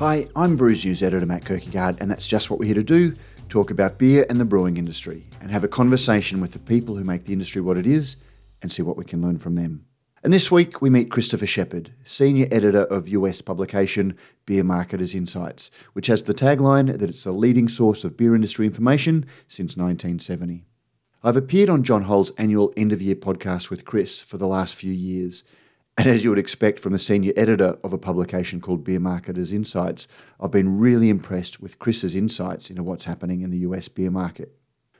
Hi, I'm Brews News Editor Matt Kierkegaard, and that's just what we're here to do, talk about beer and the brewing industry, and have a conversation with the people who make the industry what it is, and see what we can learn from them. And this week, we meet Christopher Shepard, Senior Editor of US publication Beer Marketer's Insights, which has the tagline that it's the leading source of beer industry information since 1970. I've appeared on John Hull's annual end-of-year podcast with Chris for the last few years, and as you would expect from the senior editor of a publication called Beer Marketer's Insights, I've been really impressed with Chris's insights into what's happening in the US beer market.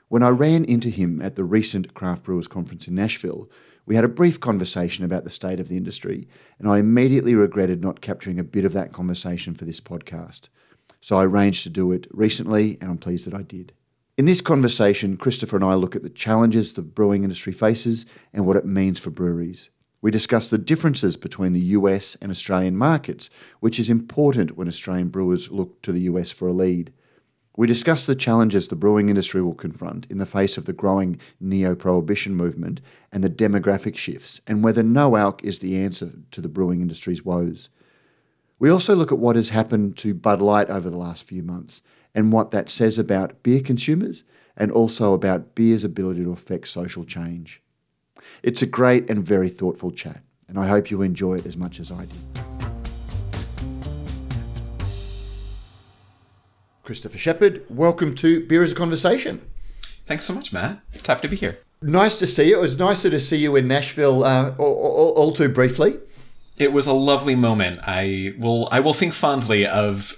When I ran into him at the recent Craft Brewers Conference in Nashville, we had a brief conversation about the state of the industry, and I immediately regretted not capturing a bit of that conversation for this podcast. So I arranged to do it recently, and I'm pleased that I did. In this conversation, Christopher and I look at the challenges the brewing industry faces and what it means for breweries. We discuss the differences between the US and Australian markets, which is important when Australian brewers look to the US for a lead. We discuss the challenges the brewing industry will confront in the face of the growing neo-prohibition movement and the demographic shifts, and whether no alc is the answer to the brewing industry's woes. We also look at what has happened to Bud Light over the last few months and what that says about beer consumers and also about beer's ability to affect social change. It's a great and very thoughtful chat, and I hope you enjoy it as much as I did. Christopher Shepard, welcome to Beer as a Conversation. Thanks so much, Matt. It's happy to be here. Nice to see you. It was nicer to see you in Nashville all too briefly. It was a lovely moment. I will think fondly of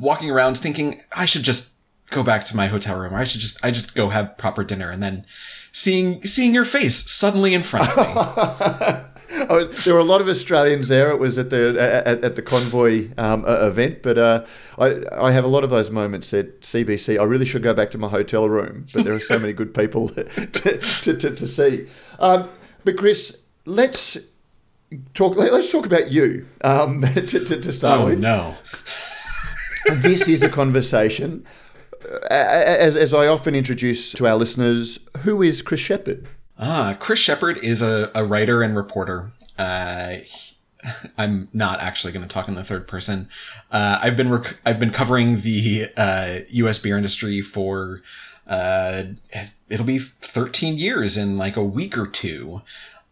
walking around thinking, I should just go back to my hotel room, or I should just go have proper dinner, and then seeing your face suddenly in front of me. There were a lot of Australians there. It was at the convoy event, but I have a lot of those moments at CBC. I really should go back to my hotel room, but there are so many good people to see. But Chris, let's talk about you to start with. Oh no! This is a conversation. As I often introduce to our listeners, who is Chris Shepard? Chris Shepard is a writer and reporter. I'm not actually going to talk in the third person. I've been covering the U.S. beer industry for it'll be 13 years in like a week or two.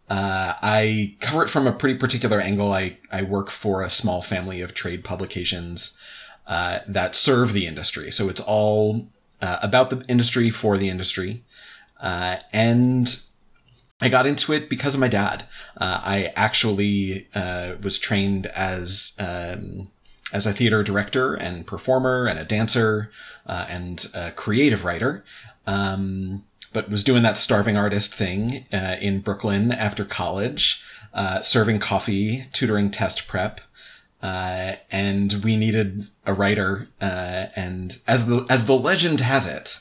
I cover it from a pretty particular angle. I work for a small family of trade publications that serve the industry. So it's all about the industry for the industry. And I got into it because of my dad. I actually was trained as a theater director and performer and a dancer and a creative writer, but was doing that starving artist thing in Brooklyn after college, serving coffee, tutoring test prep. And we needed a writer, and as the legend has it,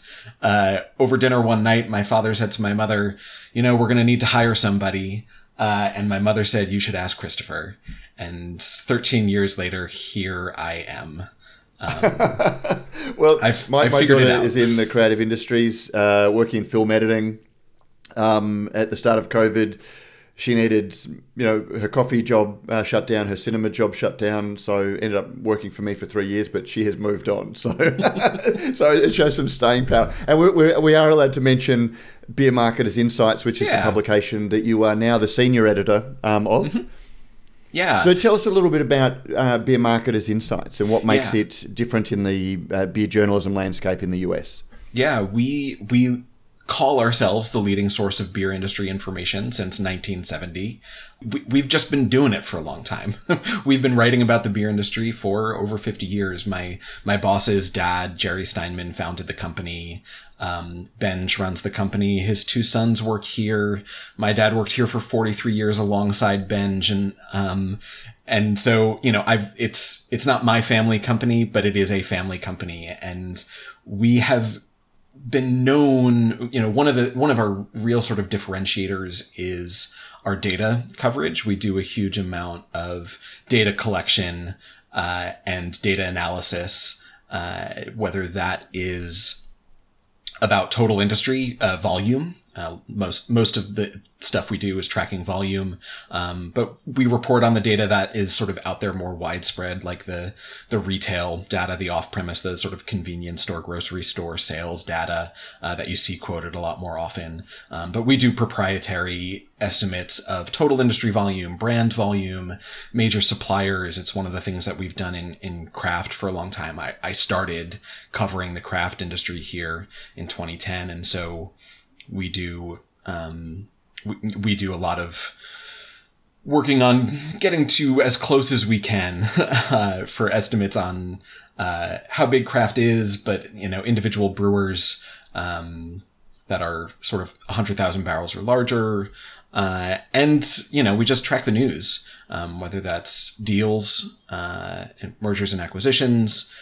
over dinner one night, my father said to my mother, you know, we're going to need to hire somebody. And my mother said, you should ask Christopher. And 13 years later, here I am. Well, my daughter is in the creative industries, working in film editing, at the start of COVID. She needed, you know, her coffee job shut down, her cinema job shut down, so ended up working for me for 3 years, but she has moved on. So so it shows some staying power. And we are allowed to mention Beer Marketer's Insights, which is the publication that you are now the senior editor of. Mm-hmm. Yeah. So tell us a little bit about Beer Marketer's Insights and what makes it different in the beer journalism landscape in the US. Yeah, we call ourselves the leading source of beer industry information since 1970. We've just been doing it for a long time. We've been writing about the beer industry for over 50 years. My boss's dad, Jerry Steinman, founded the company. Benj runs the company. His two sons work here. My dad worked here for 43 years alongside Benj, and so, you know, it's not my family company, but it is a family company, and we have been known, you know, one of our real sort of differentiators is our data coverage. We do a huge amount of data collection and data analysis, whether that is about total industry volume. Most of the stuff we do is tracking volume, but we report on the data that is sort of out there more widespread, like the retail data, the off-premise, the sort of convenience store, grocery store sales data that you see quoted a lot more often. But we do proprietary estimates of total industry volume, brand volume, major suppliers. It's one of the things that we've done in craft for a long time. I started covering the craft industry here in 2010, and so we do we do a lot of working on getting to as close as we can for estimates on how big craft is, but you know, individual brewers that are sort of 100,000 barrels or larger, and you know, we just track the news, whether that's deals, and mergers and acquisitions.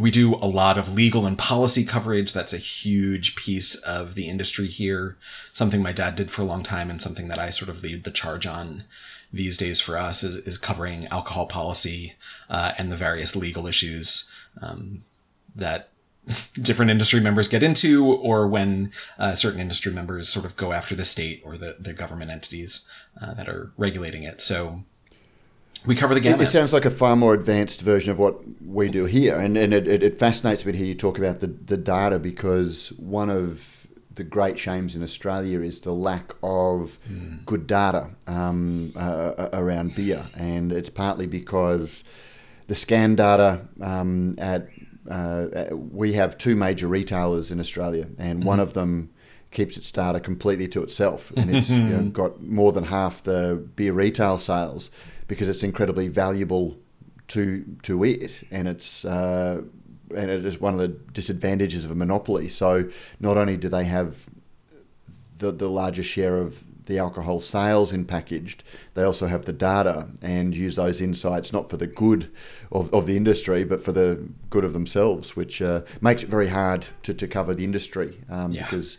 We do a lot of legal and policy coverage. That's a huge piece of the industry here, something my dad did for a long time and something that I sort of lead the charge on these days for us is covering alcohol policy and the various legal issues that different industry members get into, or when certain industry members sort of go after the state or the government entities that are regulating it. So we cover the gamut. It sounds like a far more advanced version of what we do here. And it fascinates me to hear you talk about the data, because one of the great shames in Australia is the lack of good data around beer. And it's partly because the scan data we have two major retailers in Australia, and one of them keeps its data completely to itself. And it's got more than half the beer retail sales, because it's incredibly valuable to it, and it's and it is one of the disadvantages of a monopoly. So not only do they have the largest share of the alcohol sales in packaged, they also have the data and use those insights not for the good of the industry, but for the good of themselves, which makes it very hard to cover the industry because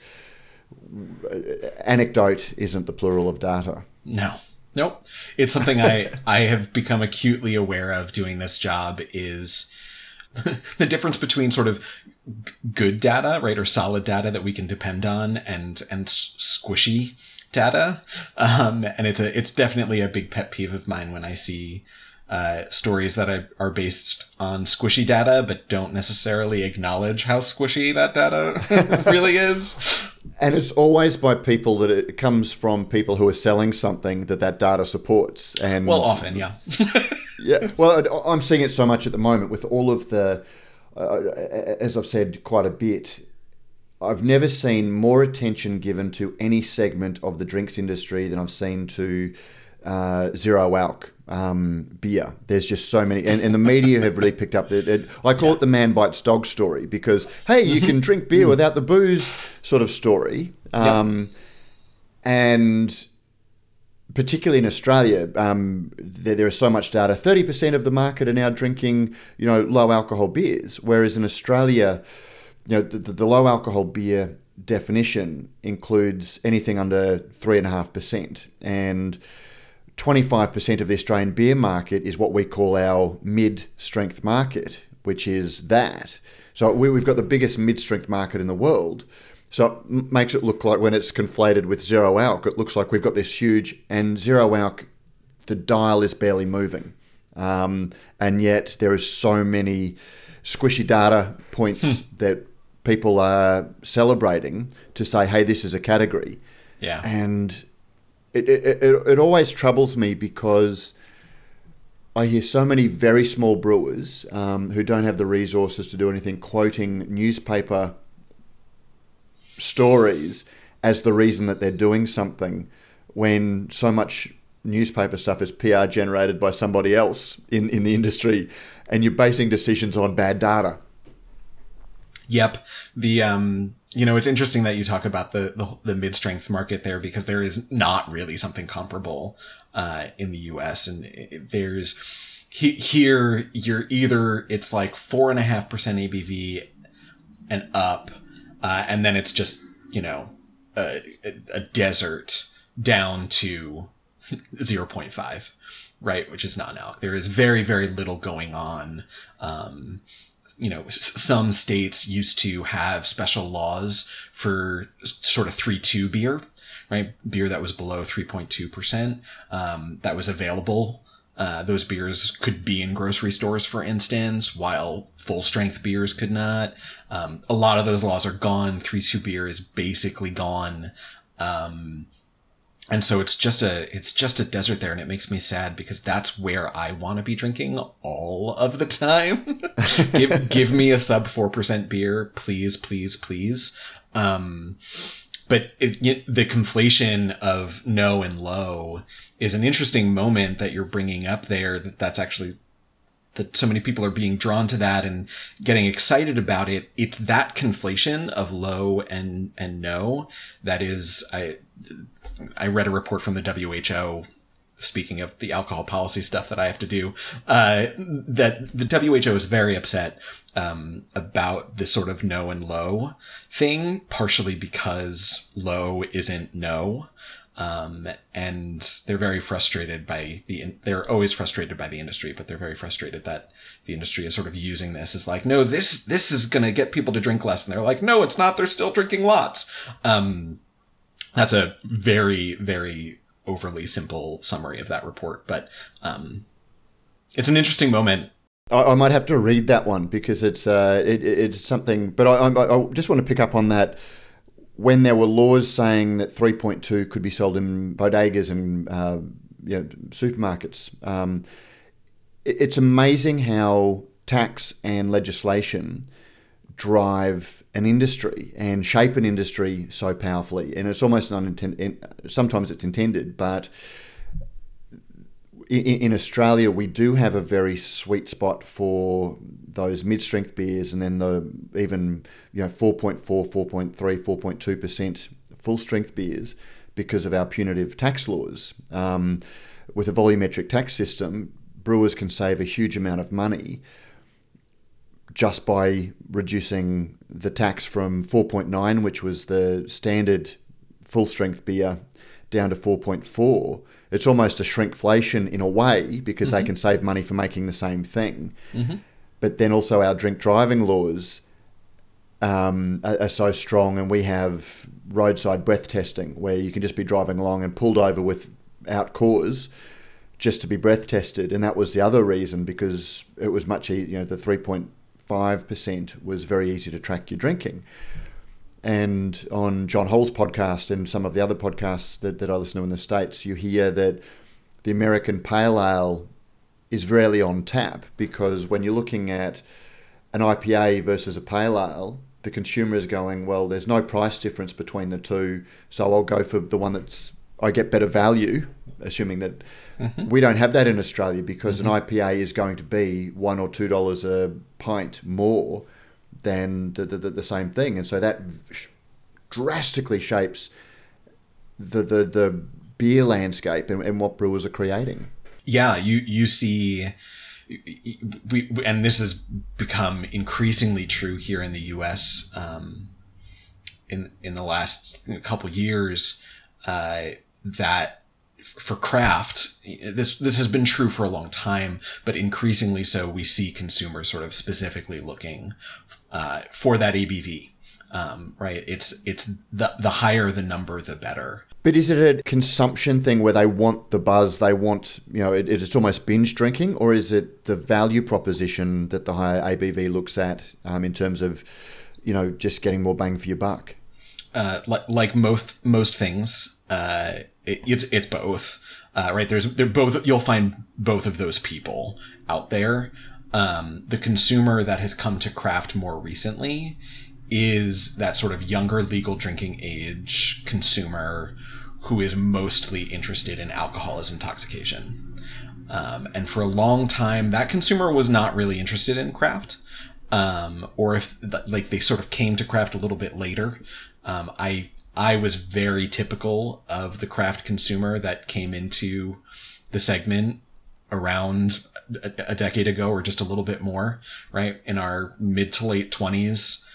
anecdote isn't the plural of data. No. Nope. It's something I have become acutely aware of doing this job, is the difference between sort of good data, right, or solid data that we can depend on, and squishy data. And it's definitely a big pet peeve of mine when I see stories that are based on squishy data, but don't necessarily acknowledge how squishy that data really is. And it's always by people that it comes from people who are selling something that data supports. And well, often, yeah. Yeah. Well, I'm seeing it so much at the moment with all of the, as I've said quite a bit, I've never seen more attention given to any segment of the drinks industry than I've seen to zero alc beer. There's just so many, and the media have really picked up it. I call it the man bites dog story, because hey, you can drink beer without the booze sort of story. And particularly in Australia, there is so much data. 30% of the market are now drinking, you know, low alcohol beers, whereas in Australia, you know, the low alcohol beer definition includes anything under 3.5%, and 25% of the Australian beer market is what we call our mid-strength market, which is that. So we've got the biggest mid-strength market in the world. So it makes it look like, when it's conflated with zero alc, it looks like we've got this huge, and zero alc, the dial is barely moving. And yet there is so many squishy data points that people are celebrating to say, hey, this is a category. Yeah. And It always troubles me, because I hear so many very small brewers who don't have the resources to do anything quoting newspaper stories as the reason that they're doing something, when so much newspaper stuff is PR generated by somebody else in the industry, and you're basing decisions on bad data. Yep. You know, it's interesting that you talk about the mid-strength market there, because there is not really something comparable in the U.S. And there's Here, you're either, it's like 4.5% ABV and up, and then it's just, you know, a desert down to 0.5, right? Which is non-alc. There is very, very little going on. You know, some states used to have special laws for sort of 3.2 beer, right? Beer that was below 3.2%, that was available. Those beers could be in grocery stores, for instance, while full-strength beers could not. A lot of those laws are gone. 3.2 beer is basically gone, and so it's just a desert there, and it makes me sad because that's where I want to be drinking all of the time. Give me a sub 4% beer, please, please, please. But the conflation of no and low is an interesting moment that you're bringing up there, that's actually that so many people are being drawn to that and getting excited about it. It's that conflation of low and no that is, I read a report from the WHO, speaking of the alcohol policy stuff that I have to do, that the WHO is very upset about this sort of no and low thing, partially because low isn't no. And they're very frustrated by they're always frustrated by the industry, but they're very frustrated that the industry is sort of using this as like, no, this is going to get people to drink less. And they're like, no, it's not. They're still drinking lots. That's a very, very overly simple summary of that report, but it's an interesting moment. I might have to read that one because it's something, but I just want to pick up on that. When there were laws saying that 3.2 could be sold in bodegas and supermarkets, it's amazing how tax and legislation drive an industry and shape an industry so powerfully. And it's almost unintended. Sometimes it's intended, but in Australia, we do have a very sweet spot for those mid-strength beers, and then the even 4.4, 4.3, 4.2% full-strength beers because of our punitive tax laws. With a volumetric tax system, brewers can save a huge amount of money just by reducing the tax from 4.9, which was the standard full-strength beer, down to 4.4. It's almost a shrinkflation in a way because they can save money for making the same thing. Mm-hmm. But then also our drink driving laws are so strong, and we have roadside breath testing where you can just be driving along and pulled over without cause just to be breath tested. And that was the other reason, because it was much easier, the 3.5% was very easy to track your drinking. And on John Hall's podcast and some of the other podcasts that I listen to in the States, you hear that the American Pale Ale is rarely on tap because when you're looking at an IPA versus a Pale Ale, the consumer is going, well, there's no price difference between the two, so I'll go for the one I get better value, assuming that we don't have that in Australia because an IPA is going to be $1 or $2 a pint more than the same thing, and so that drastically shapes the beer landscape and what brewers are creating. Yeah, you see, and this has become increasingly true here in the US in the last couple years, that for craft, this has been true for a long time, but increasingly so, we see consumers sort of specifically looking for that ABV, right? It's the higher the number, the better. But is it a consumption thing where they want the buzz, they want, it's almost binge drinking, or is it the value proposition that the higher ABV looks at in terms of, just getting more bang for your buck? Like most things, it's both, right? They're both. You'll find both of those people out there. The consumer that has come to craft more recently is that sort of younger legal drinking age consumer who is mostly interested in alcohol as intoxication. And for a long time, that consumer was not really interested in craft, or if they sort of came to craft a little bit later. I was very typical of the craft consumer that came into the segment around a decade ago or just a little bit more, right? In our mid to late 20s,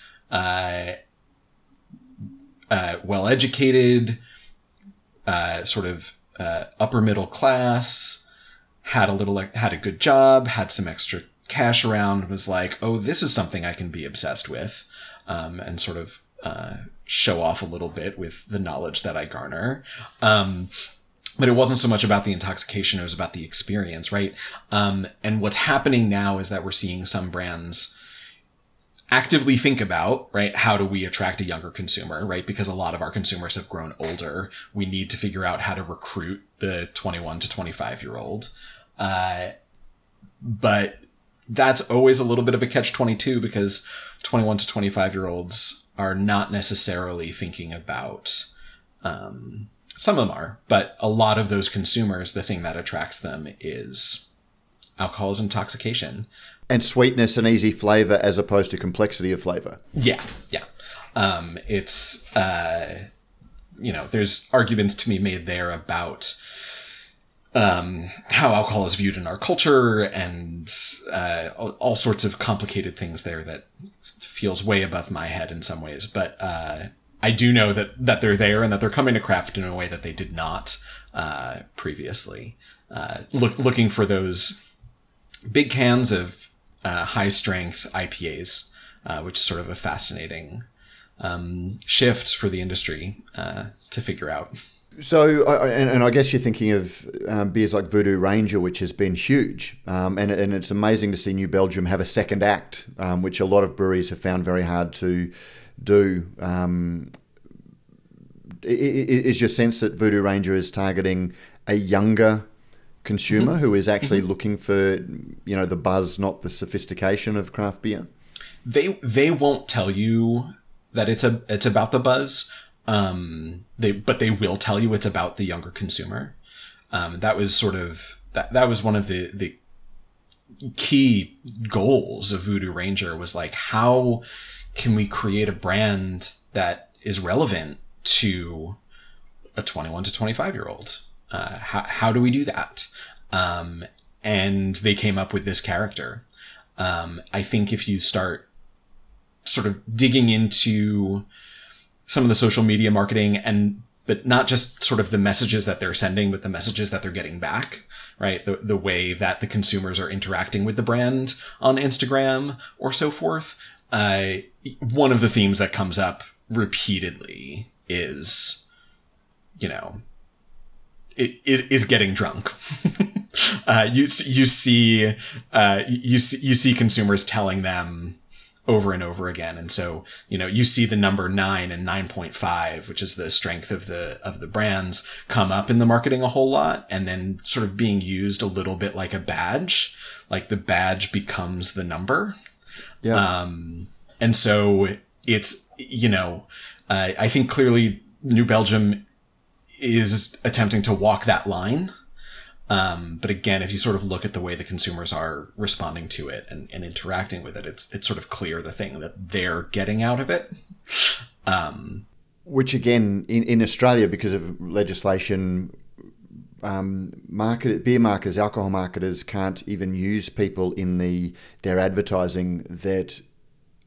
well-educated, sort of upper middle class, had a good job, had some extra cash around, was like, oh, this is something I can be obsessed with, and sort of show off a little bit with the knowledge that I garner. But it wasn't so much about the intoxication, it was about the experience, right? And what's happening now is that we're seeing some brands actively think about, right, how do we attract a younger consumer, right? Because a lot of our consumers have grown older. We need to figure out how to recruit the 21 to 25-year-old. But that's always a little bit of a catch-22 because 21 to 25-year-olds are not necessarily thinking about... some of them are, but a lot of those consumers, the thing that attracts them is alcohol's intoxication. And sweetness and easy flavor as opposed to complexity of flavor. Yeah, yeah. It's, you know, there's arguments to be made there about how alcohol is viewed in our culture and all sorts of complicated things there that feels way above my head in some ways. But I do know that they're there and that they're coming to craft in a way that they did not previously. Looking for those big cans of high-strength IPAs, which is sort of a fascinating shift for the industry to figure out. So, and I guess you're thinking of beers like Voodoo Ranger, which has been huge. And it's amazing to see New Belgium have a second act, which a lot of breweries have found very hard to do. Is your sense that Voodoo Ranger is targeting a younger consumer who is actually looking for, you know, the buzz, not the sophistication of craft beer? They won't tell you that it's about the buzz. But they will tell you it's about the younger consumer. That was one of the key goals of Voodoo Ranger, was like, how can we create a brand that is relevant to a 21 to 25-year-old? How do we do that? And they came up with this character. I think if you start sort of digging into some of the social media marketing, but not just sort of the messages that they're sending, but the messages that they're getting back, right? The way that the consumers are interacting with the brand on Instagram or so forth. One of the themes that comes up repeatedly is, you know, is getting drunk. You see consumers telling them over and over again. And so, you know, you see the number 9 and 9.5, which is the strength of the brands, come up in the marketing a whole lot, and then sort of being used a little bit like a badge, like the badge becomes the number. Yeah. And so it's, you know, I think clearly New Belgium is attempting to walk that line. But again, if you sort of look at the way the consumers are responding to it and interacting with it, it's sort of clear the thing that they're getting out of it. Which again, in Australia, because of legislation, beer marketers, alcohol marketers can't even use people in their advertising that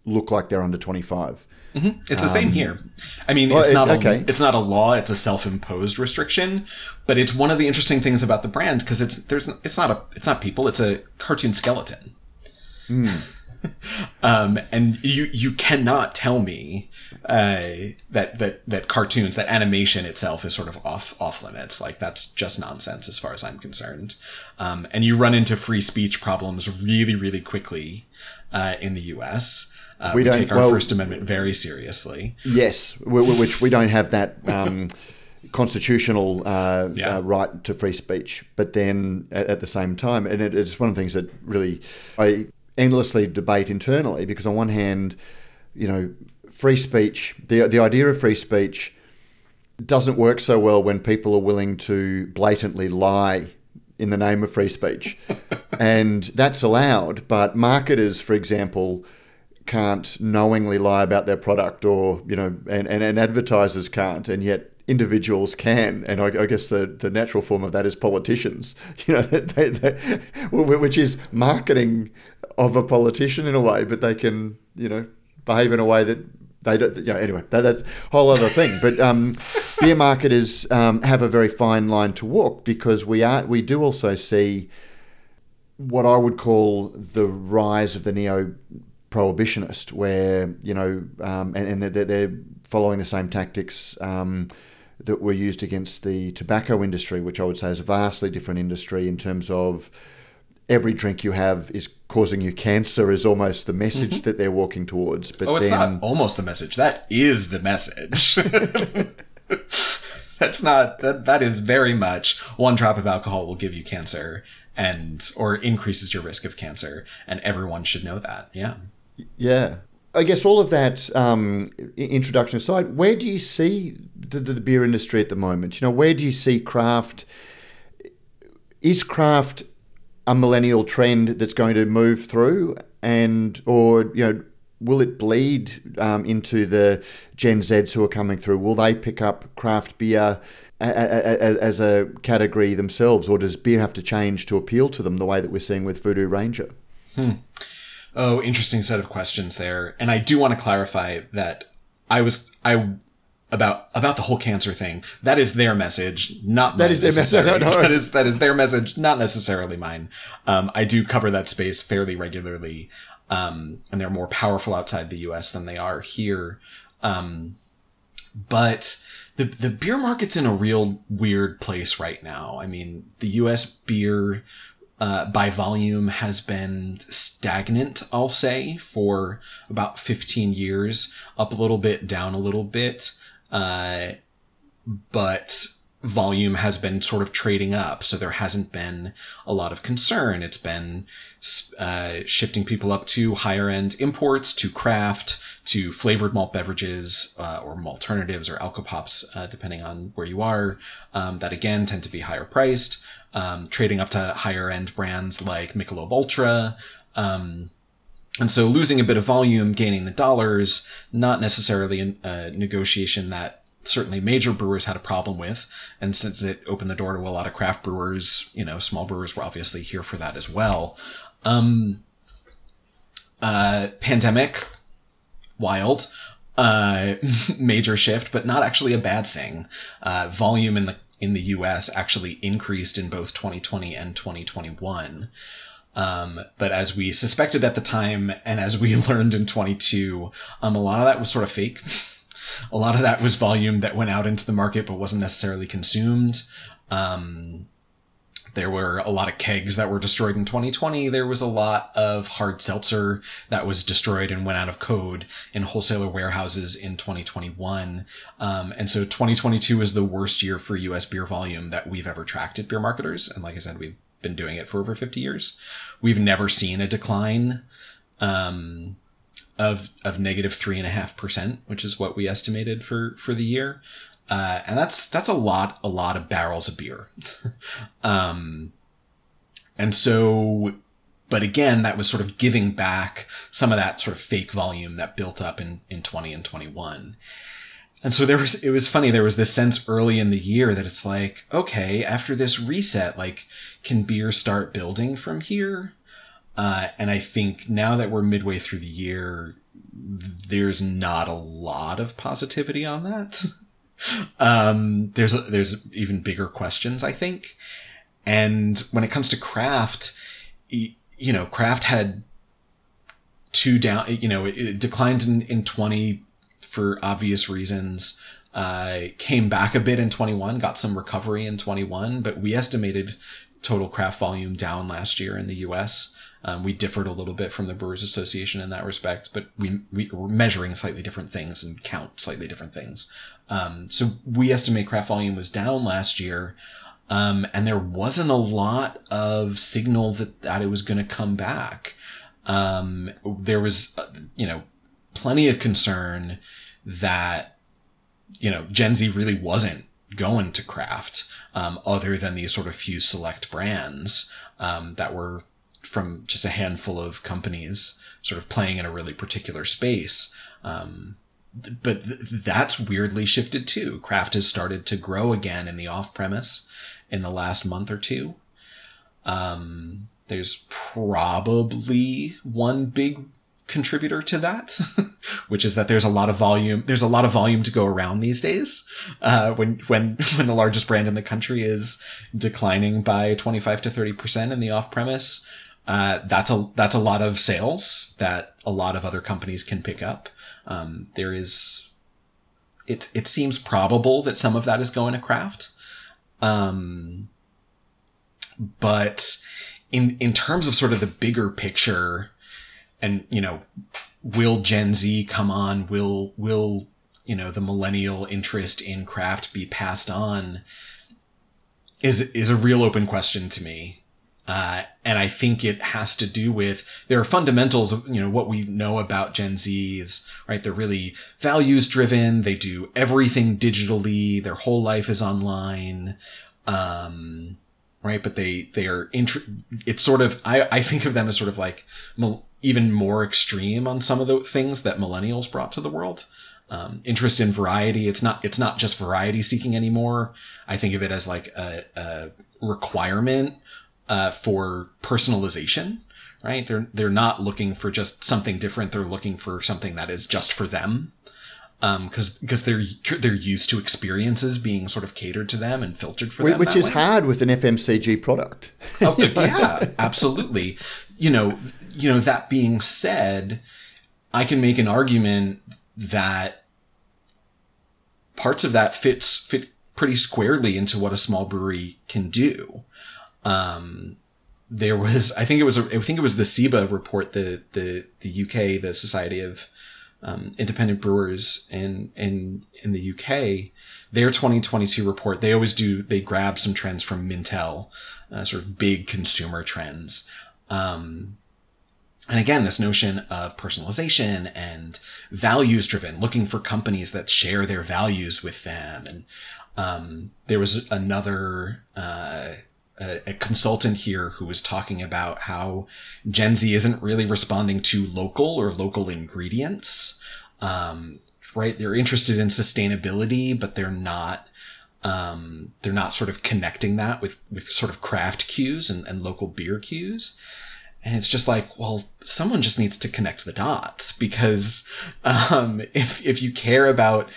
look like they're under 25. Mm-hmm. It's the same here. I mean, it's not a law; it's a self-imposed restriction. But it's one of the interesting things about the brand, because it's not people; it's a cartoon skeleton. Mm. And you cannot tell me that cartoons, that animation itself is sort of off limits. Like, that's just nonsense as far as I'm concerned. And you run into free speech problems really, really quickly in the US. We take our First Amendment very seriously. Yes, which we don't have that constitutional right to free speech. But then at the same time, and it's one of the things that really I endlessly debate internally, because on one hand, you know, free speech, the idea of free speech doesn't work so well when people are willing to blatantly lie in the name of free speech. And that's allowed, but marketers, for example, can't knowingly lie about their product, or, you know, and advertisers can't, and yet individuals can, and I guess the natural form of that is politicians, you know, which is marketing of a politician in a way, but they can, you know, behave in a way that they don't, you know, anyway, that's a whole other thing. But beer marketers have a very fine line to walk, because we do also see what I would call the rise of the neo-prohibitionist, where, you know, and they're following the same tactics that were used against the tobacco industry, which I would say is a vastly different industry in terms of every drink you have is causing you cancer, is almost the message mm-hmm. that they're walking towards. But it's not almost the message. That is the message. That's not, that is very much one drop of alcohol will give you cancer or increases your risk of cancer. And everyone should know that. Yeah. Yeah. I guess all of that introduction aside, where do you see the beer industry at the moment? You know, where do you see craft? Is craft a millennial trend that's going to move through, or you know, will it bleed into the Gen Zs who are coming through? Will they pick up craft beer as a category themselves, or does beer have to change to appeal to them the way that we're seeing with Voodoo Ranger? Oh, interesting set of questions there, and I do want to clarify that about the whole cancer thing. That is their message, not mine. That is their message, not necessarily mine. I do cover that space fairly regularly, and they're more powerful outside the US than they are here. But the beer market's in a real weird place right now. I mean, the US beer by volume has been stagnant, I'll say, for about 15 years, up a little bit, down a little bit. But volume has been sort of trading up, so there hasn't been a lot of concern. It's been shifting people up to higher end imports, to craft, to flavored malt beverages, or malternatives, or alcopops, depending on where you are, that again tend to be higher priced, trading up to higher end brands like Michelob Ultra, and so losing a bit of volume, gaining the dollars, not necessarily a negotiation that certainly major brewers had a problem with. And since it opened the door to a lot of craft brewers, you know, small brewers were obviously here for that as well. Pandemic, wild, major shift, but not actually a bad thing. Volume in the US actually increased in both 2020 and 2021. But as we suspected at the time, and as we learned in 22, a lot of that was sort of fake. A lot of that was volume that went out into the market, but wasn't necessarily consumed. There were a lot of kegs that were destroyed in 2020. There was a lot of hard seltzer that was destroyed and went out of code in wholesaler warehouses in 2021. And so 2022 is the worst year for US beer volume that we've ever tracked at Beer Marketers. And like I said, we've been doing it for over 50 years. We've never seen a decline of negative 3.5%, which is what we estimated for the year. And that's a lot of barrels of beer. And so, but again, that was sort of giving back some of that sort of fake volume that built up in 20 and 21. And so it was funny. There was this sense early in the year that it's like, okay, after this reset, like, can beer start building from here? And I think now that we're midway through the year, there's not a lot of positivity on that. There's even bigger questions, I think. And when it comes to craft, you know, craft had two down, you know, it declined in 20 for obvious reasons. Came back a bit in 21, got some recovery in 21, but we estimated total craft volume down last year in the US. We differed a little bit from the Brewers Association in that respect, but we were measuring slightly different things and count slightly different things. So we estimate craft volume was down last year, and there wasn't a lot of signal that it was going to come back. There was, you know, plenty of concern that, you know, Gen Z really wasn't going to craft, other than these sort of few select brands that were from just a handful of companies sort of playing in a really particular space. But that's weirdly shifted too. Craft has started to grow again in the off-premise in the last month or two. There's probably one big contributor to that, which is that there's a lot of volume. There's a lot of volume to go around these days. When the largest brand in the country is declining by 25 to 30% in the off-premise, that's a lot of sales that a lot of other companies can pick up. It seems probable that some of that is going to Craft. But in terms of sort of the bigger picture and, you know, will Gen Z come on? Will, you know, the millennial interest in Craft be passed on is a real open question to me. And I think it has to do with, there are fundamentals of, you know, what we know about Gen Z is, right, they're really values driven. They do everything digitally. Their whole life is online. Right. But they are, it's sort of, I think of them as sort of like even more extreme on some of the things that millennials brought to the world. Interest in variety. It's not just variety seeking anymore. I think of it as like a requirement for personalization, right? They're not looking for just something different. They're looking for something that is just for them, because they're used to experiences being sort of catered to them and filtered for them. Which is hard with an FMCG product. Oh, yeah, absolutely. You know. That being said, I can make an argument that parts of that fit pretty squarely into what a small brewery can do. I think it was the SIBA report, the UK, the Society of Independent Brewers in the UK, their 2022 report. They always do. They grab some trends from Mintel, sort of big consumer trends. And again, this notion of personalization and values driven, looking for companies that share their values with them. And there was another, a consultant here who was talking about how Gen Z isn't really responding to local or local ingredients, right? They're interested in sustainability, but they're not sort of connecting that with sort of craft cues and local beer cues. And it's just like, well, someone just needs to connect the dots, because if you care about,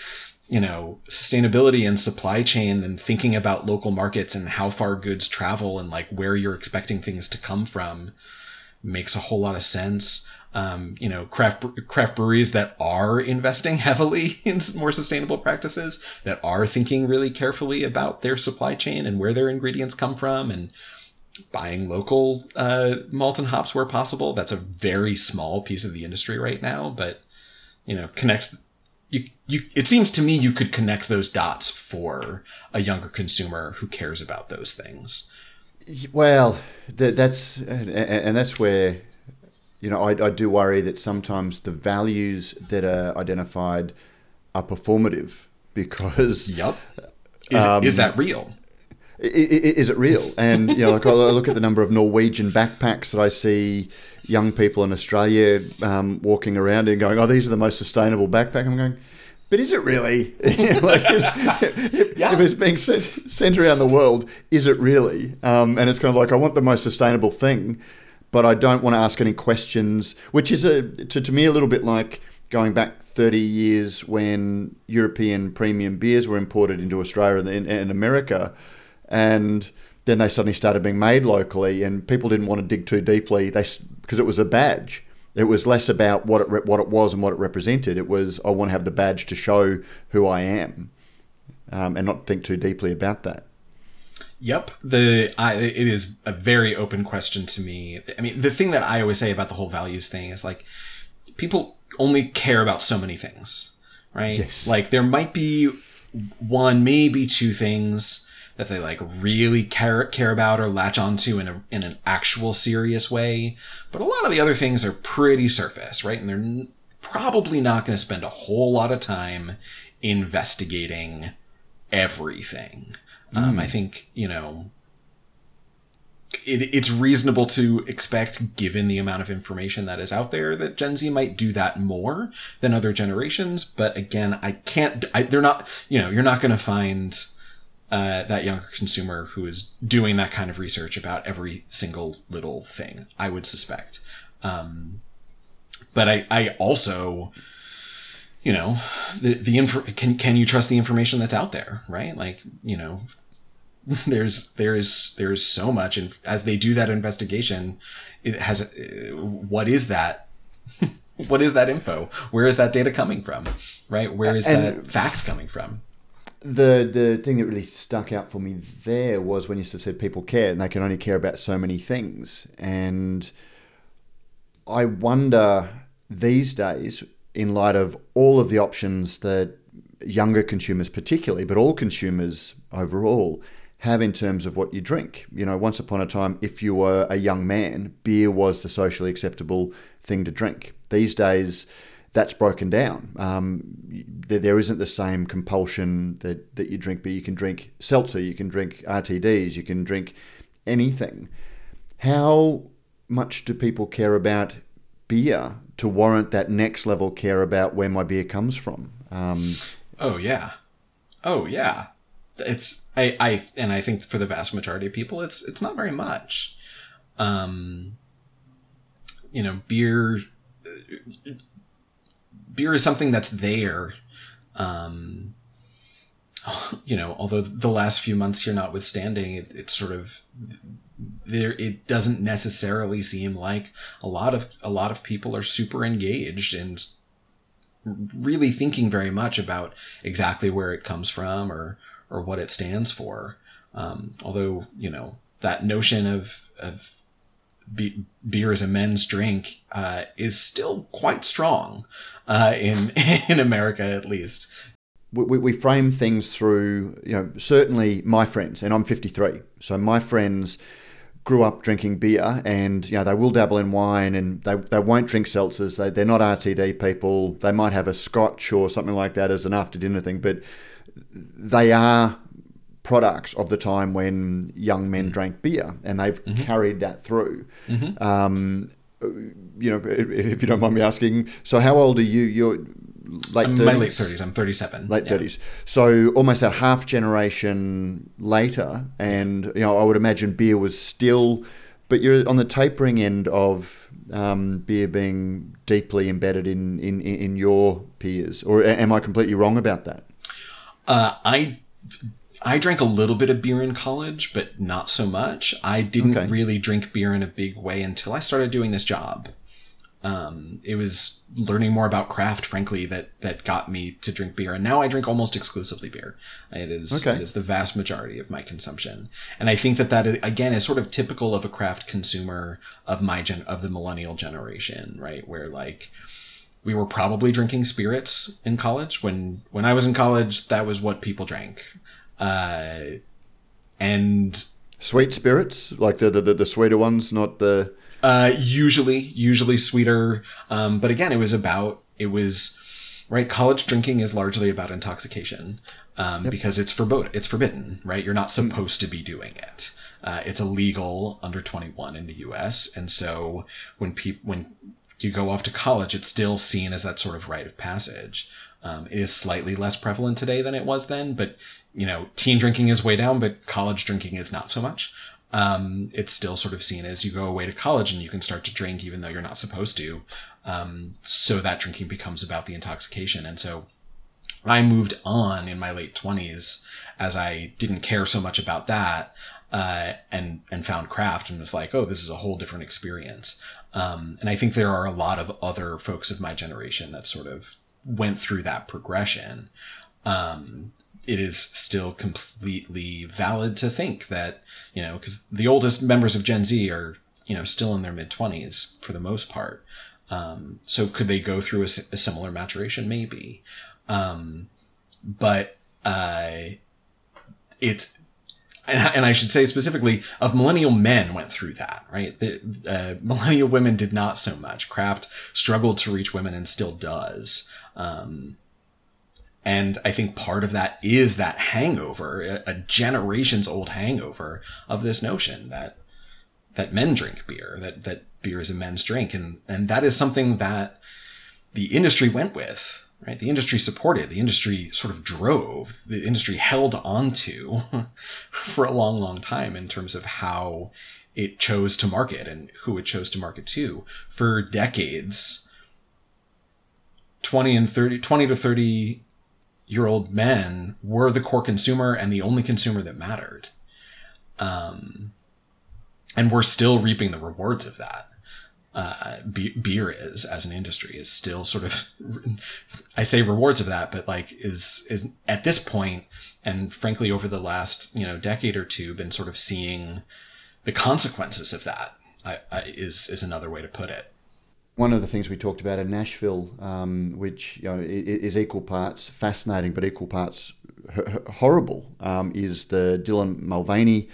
you know, sustainability and supply chain and thinking about local markets and how far goods travel and like where you're expecting things to come from makes a whole lot of sense. You know, craft breweries that are investing heavily in more sustainable practices, that are thinking really carefully about their supply chain and where their ingredients come from and buying local malt and hops where possible. That's a very small piece of the industry right now, but, you know, it seems to me you could connect those dots for a younger consumer who cares about those things. Well, that's where, you know, I do worry that sometimes the values that are identified are performative, because yep, is that real? Is it real? And, you know, like I look at the number of Norwegian backpacks that I see young people in Australia walking around and going, oh, these are the most sustainable backpack. I'm going, but is it really? If it's being sent around the world, is it really? And it's kind of like, I want the most sustainable thing, but I don't want to ask any questions, which is to me a little bit like going back 30 years when European premium beers were imported into Australia and America. And then they suddenly started being made locally, and people didn't want to dig too deeply. Because it was a badge. It was less about what it was and what it represented. It was, I want to have the badge to show who I am, and not think too deeply about that. Yep, it is a very open question to me. I mean, the thing that I always say about the whole values thing is like, people only care about so many things, right? Yes. Like there might be one, maybe two things that they like really care about or latch onto in an actual serious way, but a lot of the other things are pretty surface, right? And they're probably not going to spend a whole lot of time investigating everything. I think, you know, it's reasonable to expect, given the amount of information that is out there, that Gen Z might do that more than other generations. But again, they're not, you're not going to find that younger consumer who is doing that kind of research about every single little thing, I would suspect. But I also, can you trust the information that's out there, right? Like, there is so much, and as they do that investigation, it has what is that info? Where is that data coming from? Right? Where is that facts coming from? The thing that really stuck out for me there was when you said people care and they can only care about so many things, and I wonder these days, in light of all of the options that younger consumers particularly, but all consumers overall, have in terms of what you drink. Once upon a time, if you were a young man, beer was the socially acceptable thing to drink. These days, that's broken down. There isn't the same compulsion that you drink beer. You can drink seltzer, you can drink RTDs, you can drink anything. How much do people care about beer to warrant that next level care about where my beer comes from? Oh yeah. It's I think for the vast majority of people, it's not very much. Beer is something that's there. Although the last few months here notwithstanding, it's sort of there. It doesn't necessarily seem like a lot of people are super engaged and really thinking very much about exactly where it comes from or what it stands for. Although, that notion of beer as a men's drink is still quite strong in America, at least. We frame things through, certainly my friends, and I'm 53. So my friends grew up drinking beer, and they will dabble in wine, and they won't drink seltzers. They're not RTD people. They might have a scotch or something like that as an after dinner thing, but they are products of the time when young men drank beer, and they've carried that through. Mm-hmm. If you don't mind me asking, so how old are you? You're late 30s? My late 30s. I'm 37. Late 30s. So almost a half generation later, and I would imagine beer was still, but you're on the tapering end of beer being deeply embedded in your peers. Or am I completely wrong about that? I drank a little bit of beer in college, but not so much. I didn't really drink beer in a big way until I started doing this job. It was learning more about craft, frankly, that got me to drink beer. And now I drink almost exclusively beer. It is the vast majority of my consumption. And I think that again, is sort of typical of a craft consumer of the millennial generation, right? Where we were probably drinking spirits in college. When I was in college, that was what people drank. And sweet spirits, like the sweeter ones, not the usually sweeter. But again, it was right. College drinking is largely about intoxication, because it's forbidden, right? You're not supposed to be doing it. It's illegal under 21 in the U.S. And so when you go off to college, it's still seen as that sort of rite of passage. It is slightly less prevalent today than it was then, but teen drinking is way down, but college drinking is not so much. It's still sort of seen as you go away to college and you can start to drink even though you're not supposed to. So that drinking becomes about the intoxication. And so I moved on in my late 20s as I didn't care so much about that, and found craft and was like, oh, this is a whole different experience. And I think there are a lot of other folks of my generation that sort of went through that progression. It is still completely valid to think that, because the oldest members of Gen Z are, still in their mid-20s for the most part. So could they go through a similar maturation? Maybe. And I should say specifically, of millennial men went through that, right? Millennial women did not so much. Craft struggled to reach women and still does. And I think part of that is that hangover, a generations old hangover of this notion that, that men drink beer, that beer is a men's drink. And that is something that the industry went with, right? The industry supported, the industry sort of drove, the industry held onto for a long, long time in terms of how it chose to market and who it chose to market to. For decades, 20 to 30 year old men were the core consumer and the only consumer that mattered. And we're still reaping the rewards of that. Beer is, as an industry, is still sort of, I say rewards of that, but like is at this point, and frankly over the last, decade or two, been sort of seeing the consequences of that, is another way to put it. One of the things we talked about in Nashville, which is equal parts fascinating, but equal parts horrible, is the Dylan Mulvaney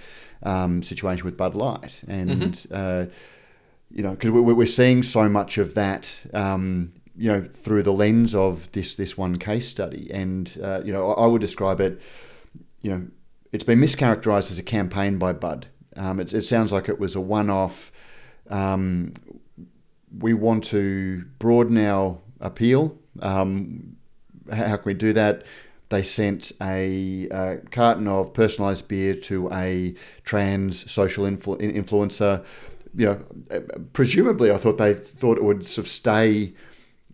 situation with Bud Light. And, because we're seeing so much of that, through the lens of this one case study. And, I would describe it, it's been mischaracterized as a campaign by Bud. It sounds like it was a one-off. We want to broaden our appeal. How can we do that? They sent a carton of personalized beer to a trans social influencer. Presumably, I thought they thought it would sort of stay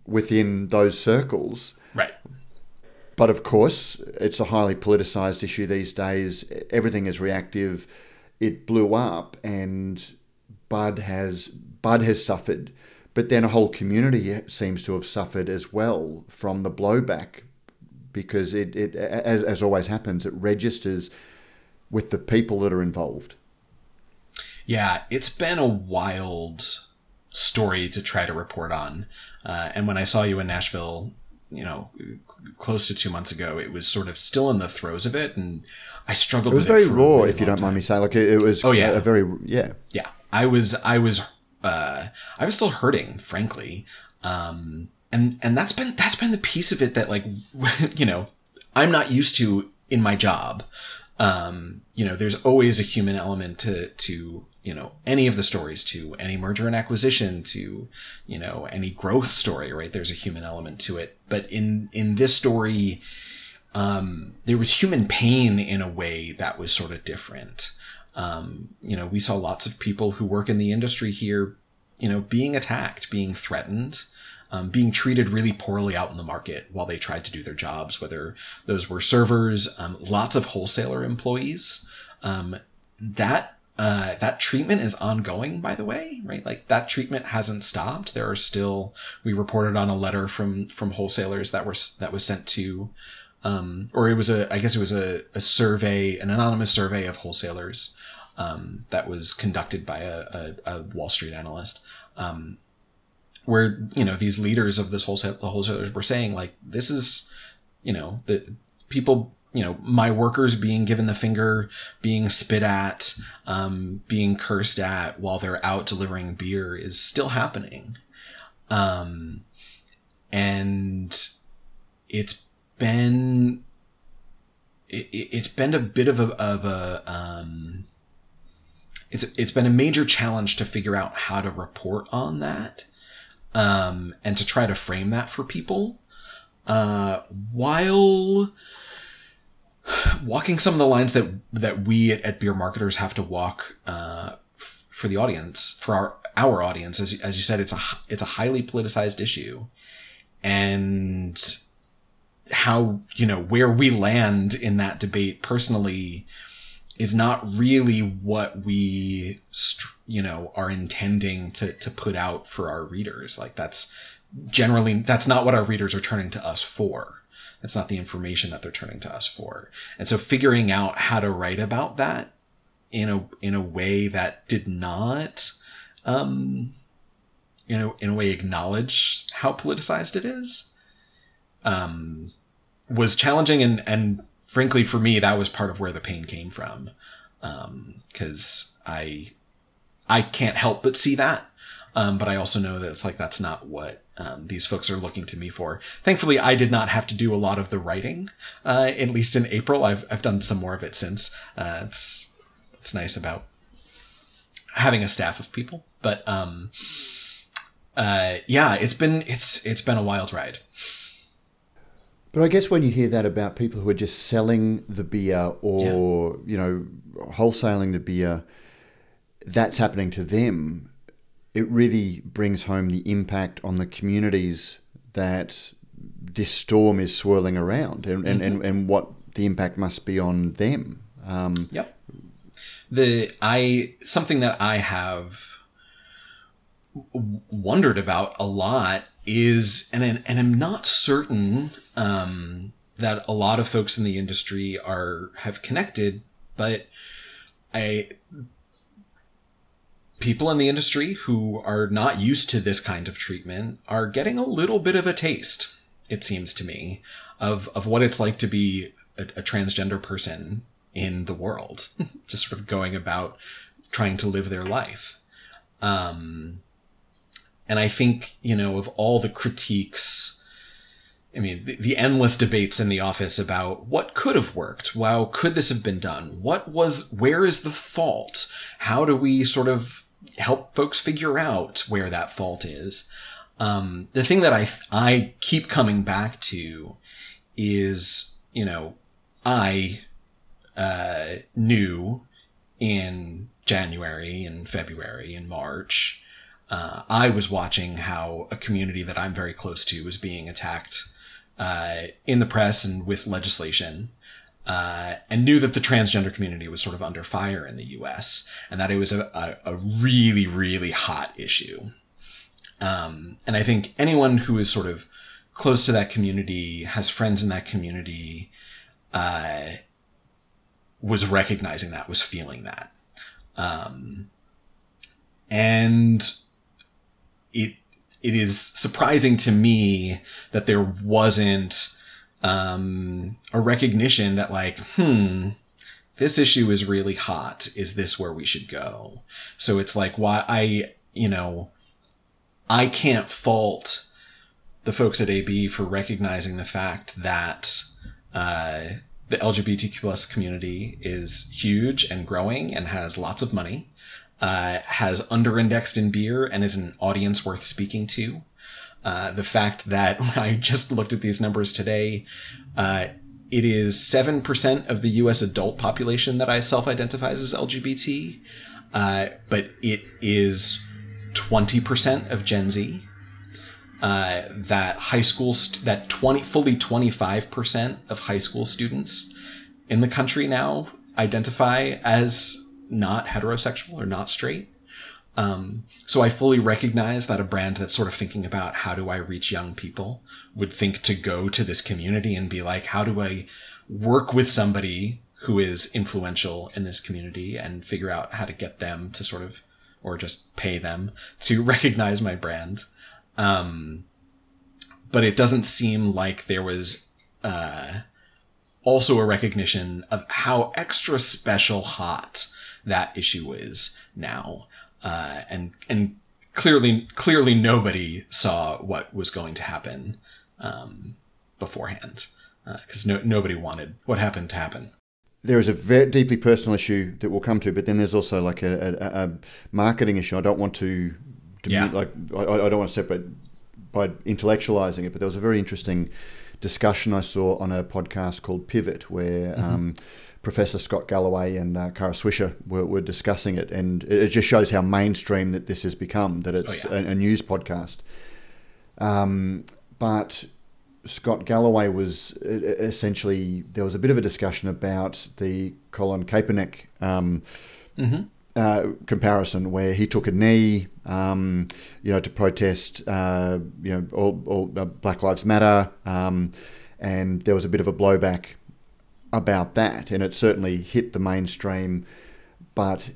within those circles. Right. But of course, it's a highly politicized issue these days. Everything is reactive. It blew up, and Bud has suffered, but then a whole community seems to have suffered as well from the blowback, because it as always happens, it registers with the people that are involved. Yeah, it's been a wild story to try to report on. And when I saw you in Nashville, close to 2 months ago, it was sort of still in the throes of it, and I struggled with it. It was very raw, if you don't mind me saying. Like it was a very yeah. I was still hurting, frankly, and that's been the piece of it that, like, I'm not used to in my job. There's always a human element to any of the stories, to any merger and acquisition, to any growth story, right? There's a human element to it, but in this story, there was human pain in a way that was sort of different. We saw lots of people who work in the industry here, being attacked, being threatened, being treated really poorly out in the market while they tried to do their jobs, whether those were servers, lots of wholesaler employees. That treatment is ongoing, by the way, right? Like, that treatment hasn't stopped. There are still, we reported on a letter from wholesalers that was sent to, it was a survey, an anonymous survey of wholesalers, that was conducted by a Wall Street analyst, where, these leaders of this wholesalers were saying, like, this is, the people, my workers being given the finger, being spit at, being cursed at while they're out delivering beer is still happening. And it's been a bit of a major challenge to figure out how to report on that, and to try to frame that for people, while walking some of the lines that we at Beer Marketers have to walk, for the audience, for our audience. As you said, it's a highly politicized issue, and how, where we land in that debate personally is not really what we, are intending to put out for our readers. Like, that's not what our readers are turning to us for. That's not the information that they're turning to us for. And so figuring out how to write about that in a way that did not, in a way acknowledge how politicized it is, was challenging. And frankly, for me, that was part of where the pain came from. 'Cause I can't help but see that. But I also know that it's like, that's not what, these folks are looking to me for. Thankfully, I did not have to do a lot of the writing, at least in April. I've done some more of it since. It's nice about having a staff of people. But yeah, it's been a wild ride. But I guess when you hear that about people who are just selling the beer or, you know, wholesaling the beer, that's happening to them. It really brings home the impact on the communities that this storm is swirling around and what the impact must be on them. Yep. Something that I have wondered about a lot is, and I'm not certain that a lot of folks in the industry have connected, but people in the industry who are not used to this kind of treatment are getting a little bit of a taste, it seems to me, of what it's like to be a transgender person in the world, just sort of going about trying to live their life. And I think, you know, of all the critiques, I mean, the endless debates in the office about what could have worked, how could this have been done, where is the fault, how do we sort of help folks figure out where that fault is? The thing that I keep coming back to is, you know, I knew in January and February and March, I was watching how a community that I'm very close to was being attacked in the press and with legislation, and knew that the transgender community was sort of under fire in the US and that it was a really, really hot issue. And I think anyone who is sort of close to that community, has friends in that community, was recognizing that, was feeling that. And it is surprising to me that there wasn't a recognition that, like, this issue is really hot. Is this where we should go? So it's like, why I can't fault the folks at AB for recognizing the fact that the LGBTQ plus community is huge and growing and has lots of money, has under-indexed in beer and is an audience worth speaking to. The fact that, I just looked at these numbers today, it is 7% of the US adult population that I self-identifies as LGBT, but it is 20% of Gen Z. That high school, fully 25% of high school students in the country now identify as not heterosexual or not straight. So I fully recognize that a brand that's sort of thinking about how do I reach young people would think to go to this community and be like, how do I work with somebody who is influential in this community and figure out how to get them to sort of, or just pay them to recognize my brand. But it doesn't seem like there was, also a recognition of how extra special hot that issue is now. And clearly nobody saw what was going to happen, beforehand, because nobody wanted what happened to happen. There is a very deeply personal issue that we'll come to, but then there's also like a marketing issue. I don't want to... I don't want to separate by intellectualizing it, but there was a very interesting discussion I saw on a podcast called Pivot, where Professor Scott Galloway and Kara Swisher were discussing it, and it just shows how mainstream that this has become, that it's a news podcast. But Scott Galloway was essentially, there was a bit of a discussion about the Colin Kaepernick comparison, where he took a knee, to protest, all Black Lives Matter, and there was a bit of a blowback about that, and it certainly hit the mainstream, but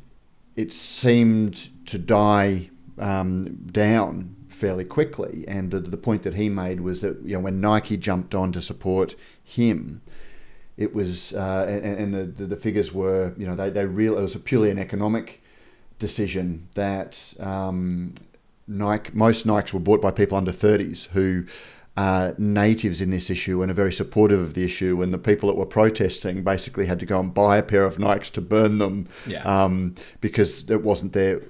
it seemed to die down fairly quickly. And the point that he made was that, you know, when Nike jumped on to support him, it was, and the figures were, you know, it was purely an economic decision that most Nikes were bought by people under 30s who natives in this issue and are very supportive of the issue, and the people that were protesting basically had to go and buy a pair of Nikes to burn them because it wasn't there.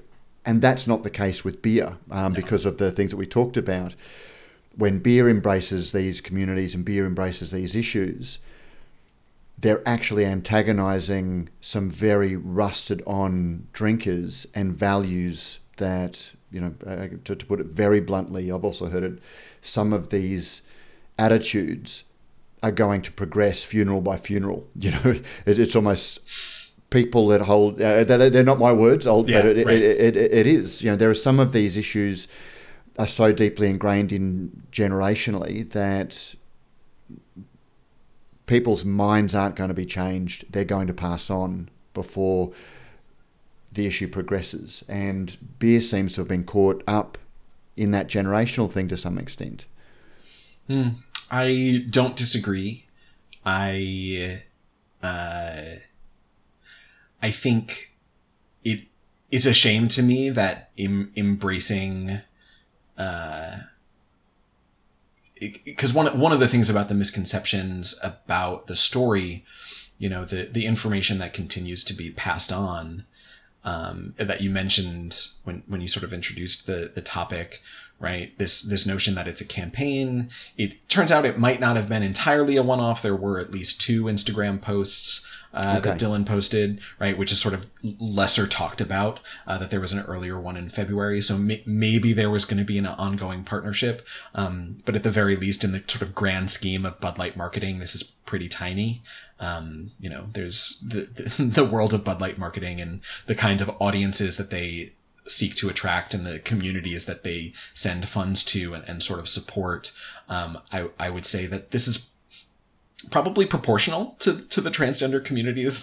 And that's not the case with beer because of the things that we talked about. When beer embraces these communities and beer embraces these issues, they're actually antagonizing some very rusted on drinkers and values that, you know, to put it very bluntly, I've also heard it, some of these attitudes are going to progress funeral by funeral. You know, it's almost people that hold, they're not my words, but it is. You know, there are some of these issues are so deeply ingrained in generationally that people's minds aren't going to be changed. They're going to pass on before the issue progresses. And beer seems to have been caught up in that generational thing to some extent. I don't disagree. I think it's a shame to me that embracing... because one of the things about the misconceptions about the story, you know, the information that continues to be passed on, that you mentioned when you sort of introduced the topic, right? This notion that it's a campaign. It turns out it might not have been entirely a one-off. There were at least 2 Instagram posts that Dylan posted, right, which is sort of lesser talked about, that there was an earlier one in February. So maybe there was going to be an ongoing partnership. But at the very least, in the sort of grand scheme of Bud Light marketing, this is pretty tiny. You know, there's the world of Bud Light marketing and the kind of audiences that they seek to attract and the communities that they send funds to and sort of support. I would say that this is probably proportional to the transgender communities,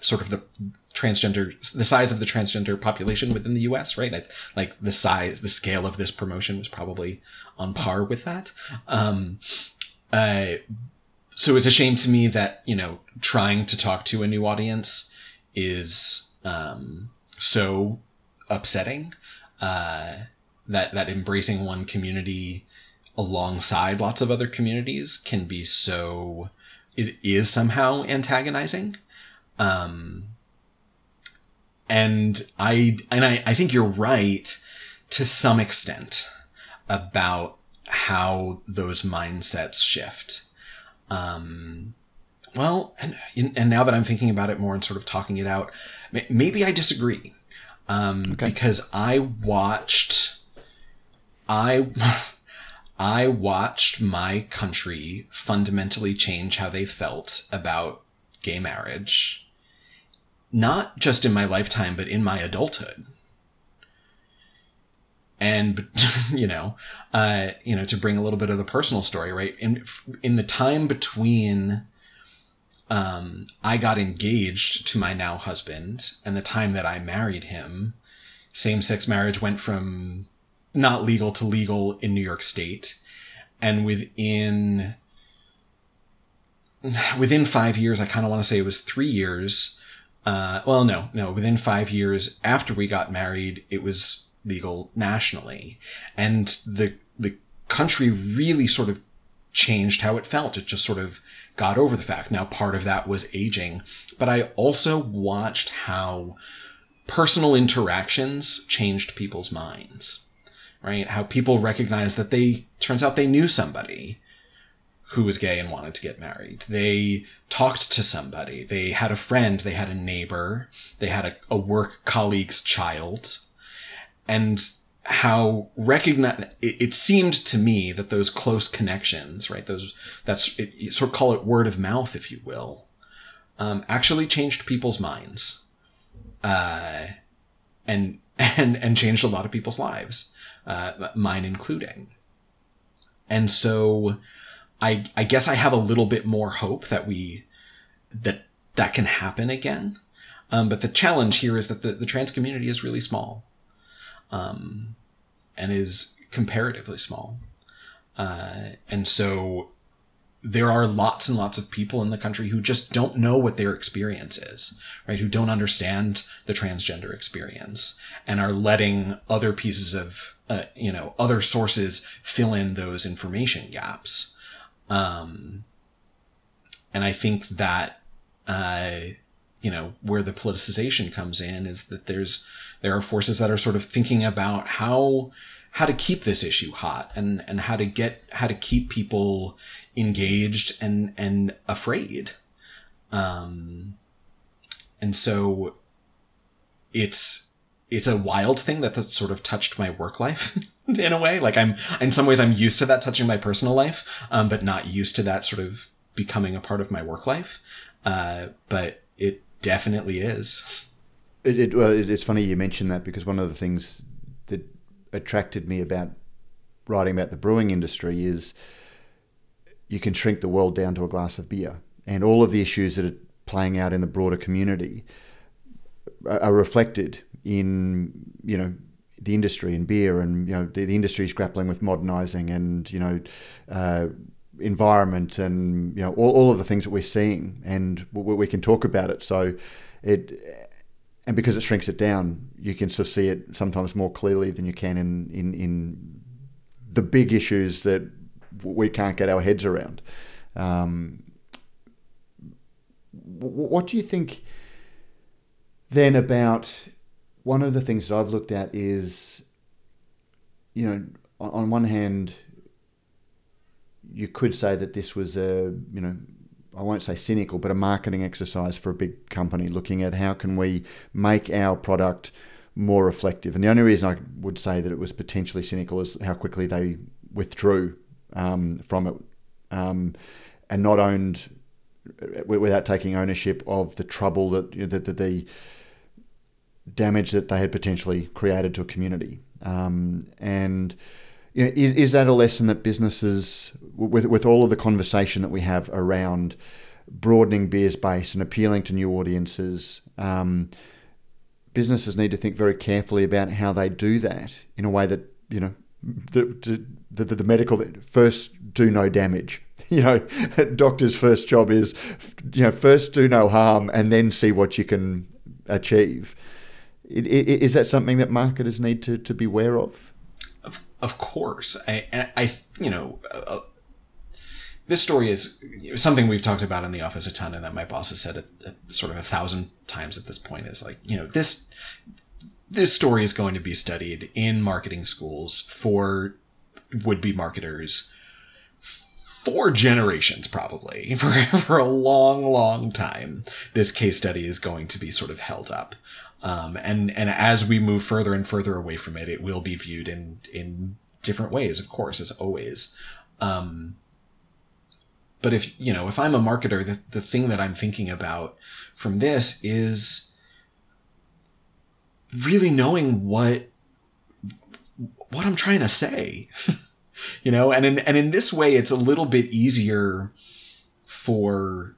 sort of the size of the transgender population within the US, right? Like the scale of this promotion was probably on par with that. So it's a shame to me that, you know, trying to talk to a new audience is so upsetting, that embracing one community alongside lots of other communities can be so, it is somehow antagonizing. And I think you're right to some extent about how those mindsets shift. Well, and now that I'm thinking about it more and sort of talking it out, maybe I disagree. Because I watched my country fundamentally change how they felt about gay marriage, not just in my lifetime, but in my adulthood. And, you know, to bring a little bit of the personal story, right? In the time between, I got engaged to my now husband and the time that I married him, same-sex marriage went from not legal to legal in New York State. And within 5 years, I kind of want to say it was 3 years. Within 5 years after we got married, it was legal nationally. And the country really sort of changed how it felt. It just sort of got over the fact. Now, part of that was aging, but I also watched how personal interactions changed people's minds, right? How people recognized that turns out they knew somebody who was gay and wanted to get married. They talked to somebody. They had a friend. They had a neighbor. They had a work colleague's child. And how it seemed to me that those close connections, right? You sort of call it word of mouth, if you will, actually changed people's minds, and changed a lot of people's lives, mine including. And so, I guess I have a little bit more hope that that can happen again. But the challenge here is that the trans community is really small. And is comparatively small. And so there are lots and lots of people in the country who just don't know what their experience is, right? Who don't understand the transgender experience and are letting other pieces of other sources fill in those information gaps. And I think that, where the politicization comes in is that there are forces that are sort of thinking about how to keep this issue hot and how to keep people engaged and afraid. And so it's a wild thing that's sort of touched my work life in a way. Like I'm used to that touching my personal life, but not used to that sort of becoming a part of my work life. But it definitely is. It's funny you mentioned that, because one of the things that attracted me about writing about the brewing industry is you can shrink the world down to a glass of beer, and all of the issues that are playing out in the broader community are reflected in, the industry and beer, and, the industry is grappling with modernizing and, environment and, all of the things that we're seeing, and we can talk about it. So and because it shrinks it down, you can sort of see it sometimes more clearly than you can in the big issues that we can't get our heads around. What do you think then about one of the things that I've looked at is, on one hand, you could say that this was a, I won't say cynical, but a marketing exercise for a big company looking at how can we make our product more reflective. And the only reason I would say that it was potentially cynical is how quickly they withdrew from it and not owned, without taking ownership of the trouble that the damage that they had potentially created to a community. Is that a lesson that businesses, with all of the conversation that we have around broadening beer's base and appealing to new audiences, businesses need to think very carefully about how they do that in a way that, the medical first do no damage. Doctor's first job is, first do no harm and then see what you can achieve. Is that something that marketers need to be aware of? Of course. This story is something we've talked about in the office a ton, and that my boss has said it sort of 1,000 times at this point, is like, this story is going to be studied in marketing schools for would-be marketers for generations, probably for a long, long time. This case study is going to be sort of held up. And as we move further and further away from it, it will be viewed in different ways, of course, as always. But if I'm a marketer, the thing that I'm thinking about from this is really knowing what I'm trying to say, and in this way, it's a little bit easier for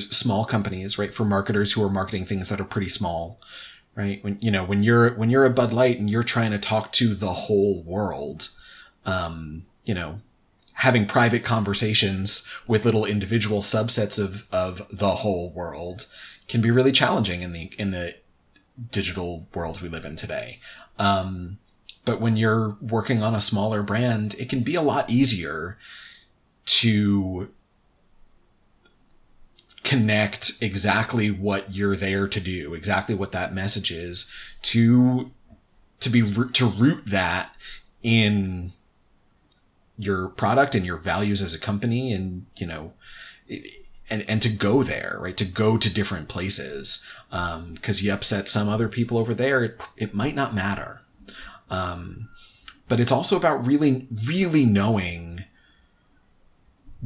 small companies, right? For marketers who are marketing things that are pretty small, right? When you're a Bud Light and you're trying to talk to the whole world, having private conversations with little individual subsets of the whole world can be really challenging in the digital world we live in today. But when you're working on a smaller brand, it can be a lot easier to connect exactly what you're there to do, exactly what that message is, to root that in your product and your values as a company, and and to go there, right? To go to different places, because you upset some other people over there, it might not matter. But it's also about really, really knowing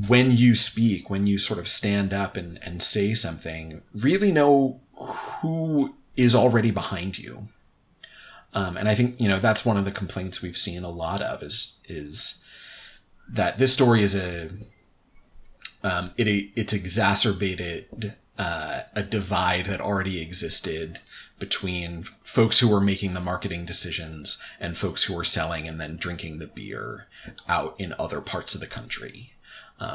when you speak, when you sort of stand up and say something, really know who is already behind you. And I think, that's one of the complaints we've seen a lot of is that this story is it's exacerbated a divide that already existed between folks who are making the marketing decisions and folks who are selling and then drinking the beer out in other parts of the country.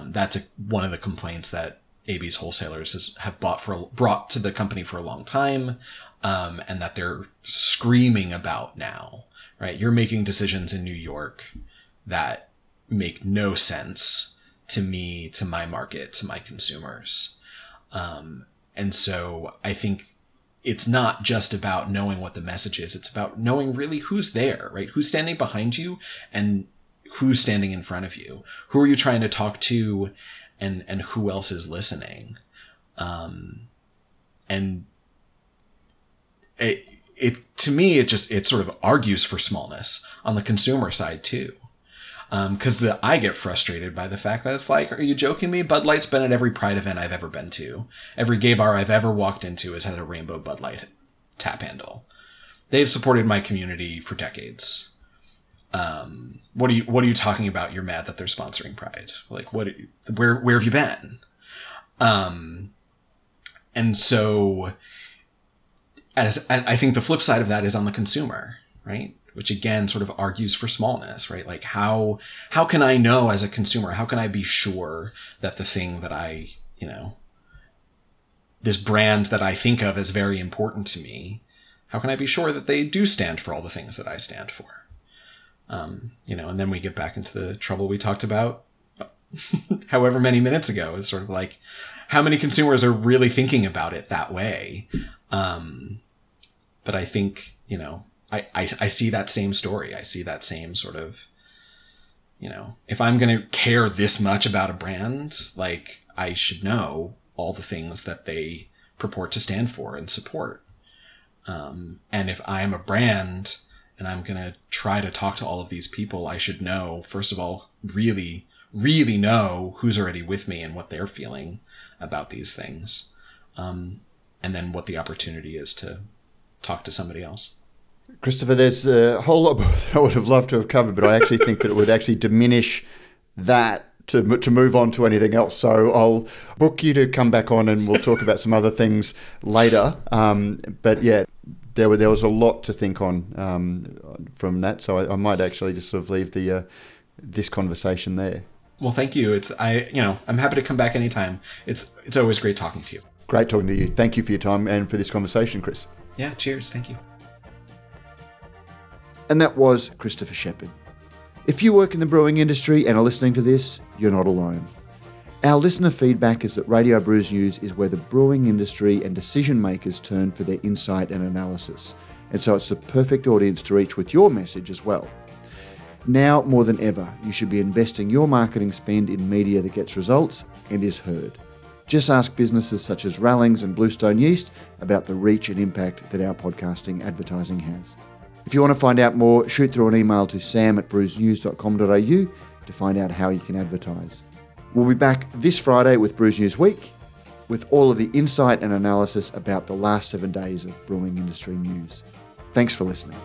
That's one of the complaints that AB's wholesalers have brought to the company for a long time, and that they're screaming about now, right? You're making decisions in New York that make no sense to me, to my market, to my consumers. And so I think it's not just about knowing what the message is. It's about knowing really who's there, right? Who's standing behind you and who's standing in front of you? Who are you trying to talk to, and who else is listening? And it to me, it sort of argues for smallness on the consumer side too. Because I get frustrated by the fact that it's like, are you joking me? Bud Light's been at every Pride event I've ever been to. Every gay bar I've ever walked into has had a rainbow Bud Light tap handle. They've supported my community for decades. What are you talking about? You're mad that they're sponsoring Pride. Like, where have you been? And so I think the flip side of that is on the consumer, right? Which again sort of argues for smallness, right? Like how can I know as a consumer? How can I be sure that the thing that I, this brand that I think of as very important to me, how can I be sure that they do stand for all the things that I stand for? And then we get back into the trouble we talked about however many minutes ago. It's sort of like how many consumers are really thinking about it that way. But I think, I see that same story. I see that same sort of, if I'm going to care this much about a brand, like I should know all the things that they purport to stand for and support. And if I'm a brand and I'm going to try to talk to all of these people, I should know, first of all, really, really know who's already with me and what they're feeling about these things. And then what the opportunity is to talk to somebody else. Christopher, there's a whole lot that I would have loved to have covered, but I actually think that it would actually diminish that to move on to anything else. So I'll book you to come back on and we'll talk about some other things later. But yeah, there was a lot to think on from that. So I might actually just sort of leave the this conversation there. Well, thank you. I'm happy to come back anytime. It's always great talking to you. Great talking to you. Thank you for your time and for this conversation, Chris. Yeah, cheers. Thank you. And that was Christopher Shepard. If you work in the brewing industry and are listening to this, you're not alone. Our listener feedback is that Radio Brews News is where the brewing industry and decision makers turn for their insight and analysis. And so it's the perfect audience to reach with your message as well. Now more than ever, you should be investing your marketing spend in media that gets results and is heard. Just ask businesses such as Rallings and Bluestone Yeast about the reach and impact that our podcasting advertising has. If you want to find out more, shoot through an email to sam@brewsnews.com.au to find out how you can advertise. We'll be back this Friday with Brews News Week with all of the insight and analysis about the last 7 days of brewing industry news. Thanks for listening.